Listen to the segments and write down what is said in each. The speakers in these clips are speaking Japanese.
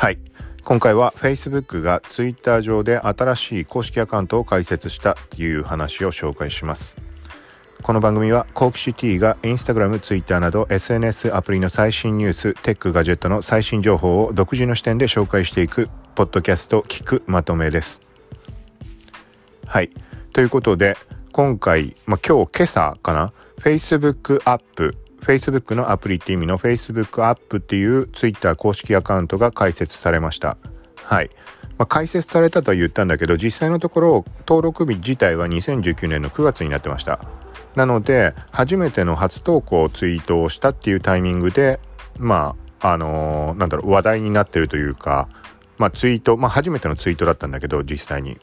はい、今回は Facebook が Twitter 上で新しい公式アカウントを開設したという話を紹介します。この番組はコークシティが Instagram、Twitter など SNS アプリの最新ニュース、テックガジェットの最新情報を独自の視点で紹介していくポッドキャスト聞くまとめです。はい、ということで今回、今朝かな Facebook アップ、 Facebook のアプリって意味の Facebook アップっていう Twitter 公式アカウントが開設されました。はい、開設されたとは言ったんだけど実際のところ登録日自体は2019年の9月になってました。なので初めての初投稿をツイートをしたっていうタイミングで話題になってるというか、ツイート、初めてのツイートだったんだけど実際に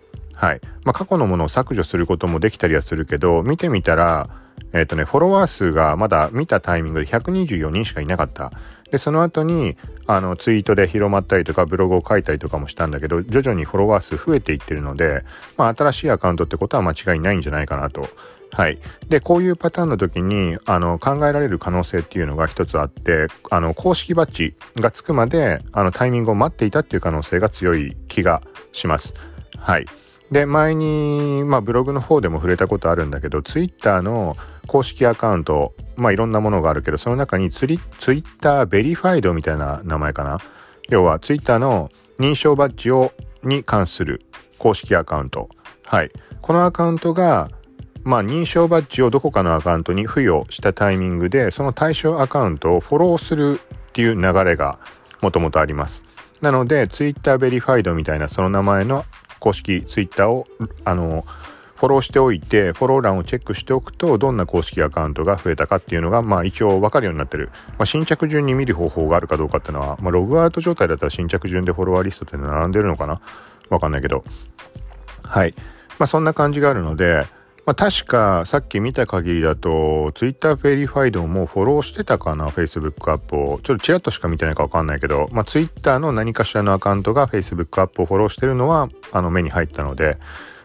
過去のものを削除することもできたりはするけど、見てみたら、フォロワー数がまだ見たタイミングで124人しかいなかった。で、その後にツイートで広まったりとかブログを書いたりとかもしたんだけど、徐々にフォロワー数増えていってるので、新しいアカウントってことは間違いないんじゃないかなと。はい。で、こういうパターンの時に考えられる可能性っていうのが一つあって、公式バッジがつくまでタイミングを待っていたっていう可能性が強い気がします。はい。で、前に、ブログの方でも触れたことあるんだけど、ツイッターの公式アカウント、いろんなものがあるけど、その中にツイッターベリファイドみたいな名前かな。要はツイッターの認証バッジに関する公式アカウント。はい。このアカウントが、認証バッジをどこかのアカウントに付与したタイミングで、その対象アカウントをフォローするっていう流れがもともとあります。なので、ツイッターベリファイドみたいなその名前の公式ツイッターをフォローしておいて、フォロー欄をチェックしておくとどんな公式アカウントが増えたかっていうのが一応分かるようになってる。新着順に見る方法があるかどうかっていうのは、ログアウト状態だったら新着順でフォロワーリストって並んでるのかな、分かんないけど、はい、そんな感じがあるので、確かさっき見た限りだとツイッターベリファイドもフォローしてたかな、Facebook アップをちょっとちらっとしか見てないか分かんないけど、ツイッターの何かしらのアカウントが Facebook アップをフォローしてるのは目に入ったので、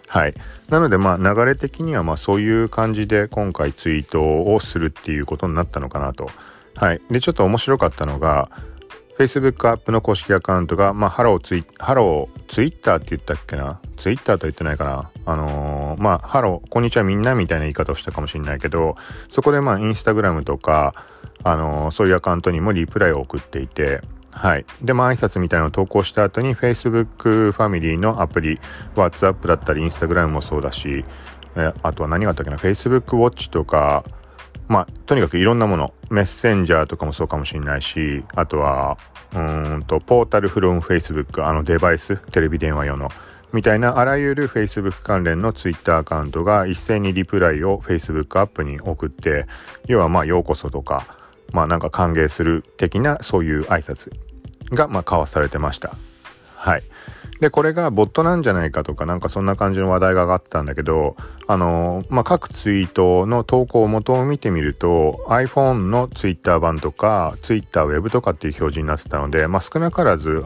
はい、なので流れ的にはそういう感じで今回ツイートをするっていうことになったのかなと。はい、でちょっと面白かったのが Facebook アップの公式アカウントが、ハローツイッターって言ったっけな、ツイッターと言ってないかな、ハローこんにちはみんなみたいな言い方をしたかもしれないけど、そこでInstagramとかそういうアカウントにもリプライを送っていて、はい、で挨拶みたいなのを投稿した後に Facebook ファミリーのアプリ WhatsApp だったり Instagram もそうだし、あとは何があったっけな、 Facebook Watch とか、とにかくいろんなもの、メッセンジャーとかもそうかもしれないし、あとはポータルフロム Facebook、 デバイス、テレビ電話用のみたいなあらゆる Facebook 関連の Twitter アカウントが一斉にリプライを Facebook アップに送って、要はようこそとか歓迎する的なそういう挨拶が交わされてました。はい、でこれがボットなんじゃないかとかそんな感じの話題が上がってたんだけど、各ツイートの投稿元を見てみると iPhone の Twitter 版とか TwitterWeb とかっていう表示になってたので、少なからず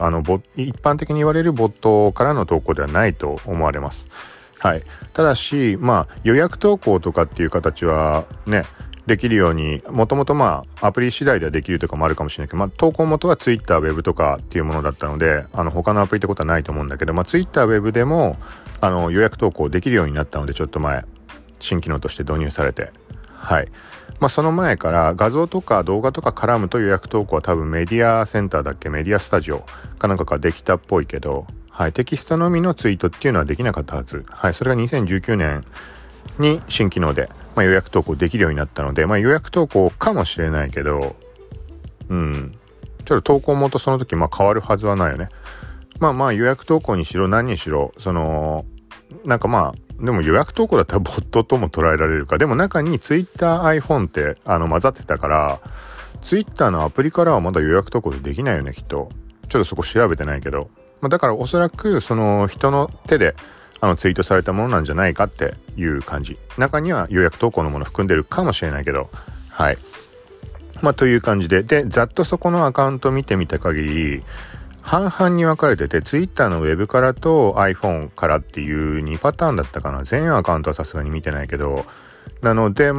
一般的に言われるボットからの投稿ではないと思われます。はい、ただし予約投稿とかっていう形はねできるように、もともとアプリ次第ではできるとかもあるかもしれないけど、投稿元は Twitter、Web とかっていうものだったので、他のアプリってことはないと思うんだけど、Twitter、Web でも予約投稿できるようになったので、ちょっと前新機能として導入されて、はい、その前から画像とか動画とか絡むと予約投稿は多分メディアセンターだっけ、メディアスタジオかなんかができたっぽいけど、はい、テキストのみのツイートっていうのはできなかったはず。はい、それが2019年に新機能で、予約投稿できるようになったので、予約投稿かもしれないけど、ちょっと投稿元その時変わるはずはないよね。予約投稿にしろ何にしろ、でも予約投稿だったらボットとも捉えられるか。でも中に Twitter、iPhone って混ざってたから Twitter のアプリからはまだ予約投稿できないよねきっと。ちょっとそこ調べてないけど、だからおそらくその人の手でツイートされたものなんじゃないかっていう感じ。中には予約投稿のもの含んでるかもしれないけど、はい。という感じで、ざっとそこのアカウント見てみた限り、半々に分かれてて、Twitter の Web からと iPhone からっていう2パターンだったかな。全アカウントはさすがに見てないけど、なので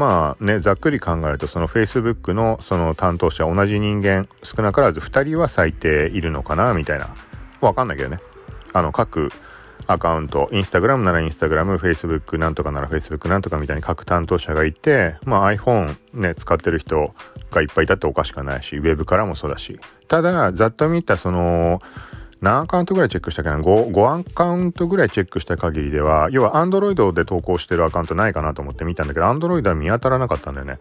ざっくり考えると、その Facebook のその担当者、同じ人間、少なからず2人は最低いるのかなみたいなわかんないけどね、各アカウント、Instagram なら Instagram、Facebook なんとかなら Facebook なんとかみたいに各担当者がいて、iPhone ね、使ってる人がいっぱいいたっておかしくないし、ウェブからもそうだし、ただざっと見たその何アカウントぐらいチェックしたっけな、5アカウントぐらいチェックした限りでは、要は Android で投稿してるアカウントないかなと思って見たんだけど、Android は見当たらなかったんだよね。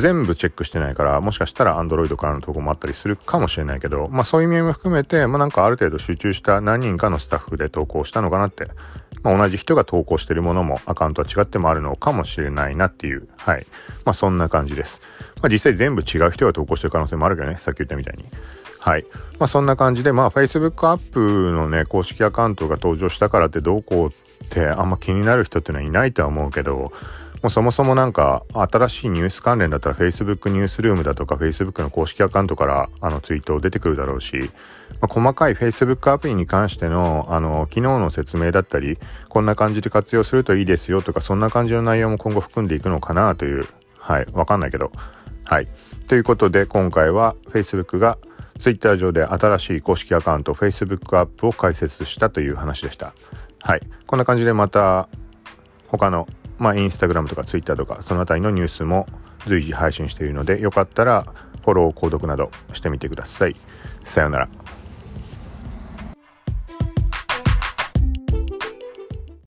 全部チェックしてないから、もしかしたら Android からの投稿もあったりするかもしれないけど、そういう意味も含めて、なんかある程度集中した何人かのスタッフで投稿したのかなって、同じ人が投稿してるものもアカウントは違ってもあるのかもしれないなっていう、はい。そんな感じです。実際全部違う人が投稿してる可能性もあるけどね、さっき言ったみたいに。はい。そんな感じで、Facebook アップのね、公式アカウントが登場したからってどうこうってあんま気になる人ってのはいないとは思うけど、もうそもそもなんか新しいニュース関連だったら Facebook ニュースルームだとか Facebook の公式アカウントからツイート出てくるだろうし、細かい Facebook アプリに関しての昨日の説明だったり、こんな感じで活用するといいですよとか、そんな感じの内容も今後含んでいくのかなという、はい、わかんないけど、はい。ということで今回は Facebook がTwitter 上で新しい公式アカウント Facebook アップを開設したという話でした。はい。こんな感じでまた他のInstagram とか Twitter とかそのあたりのニュースも随時配信しているので、よかったらフォロー、購読などしてみてください。さようなら。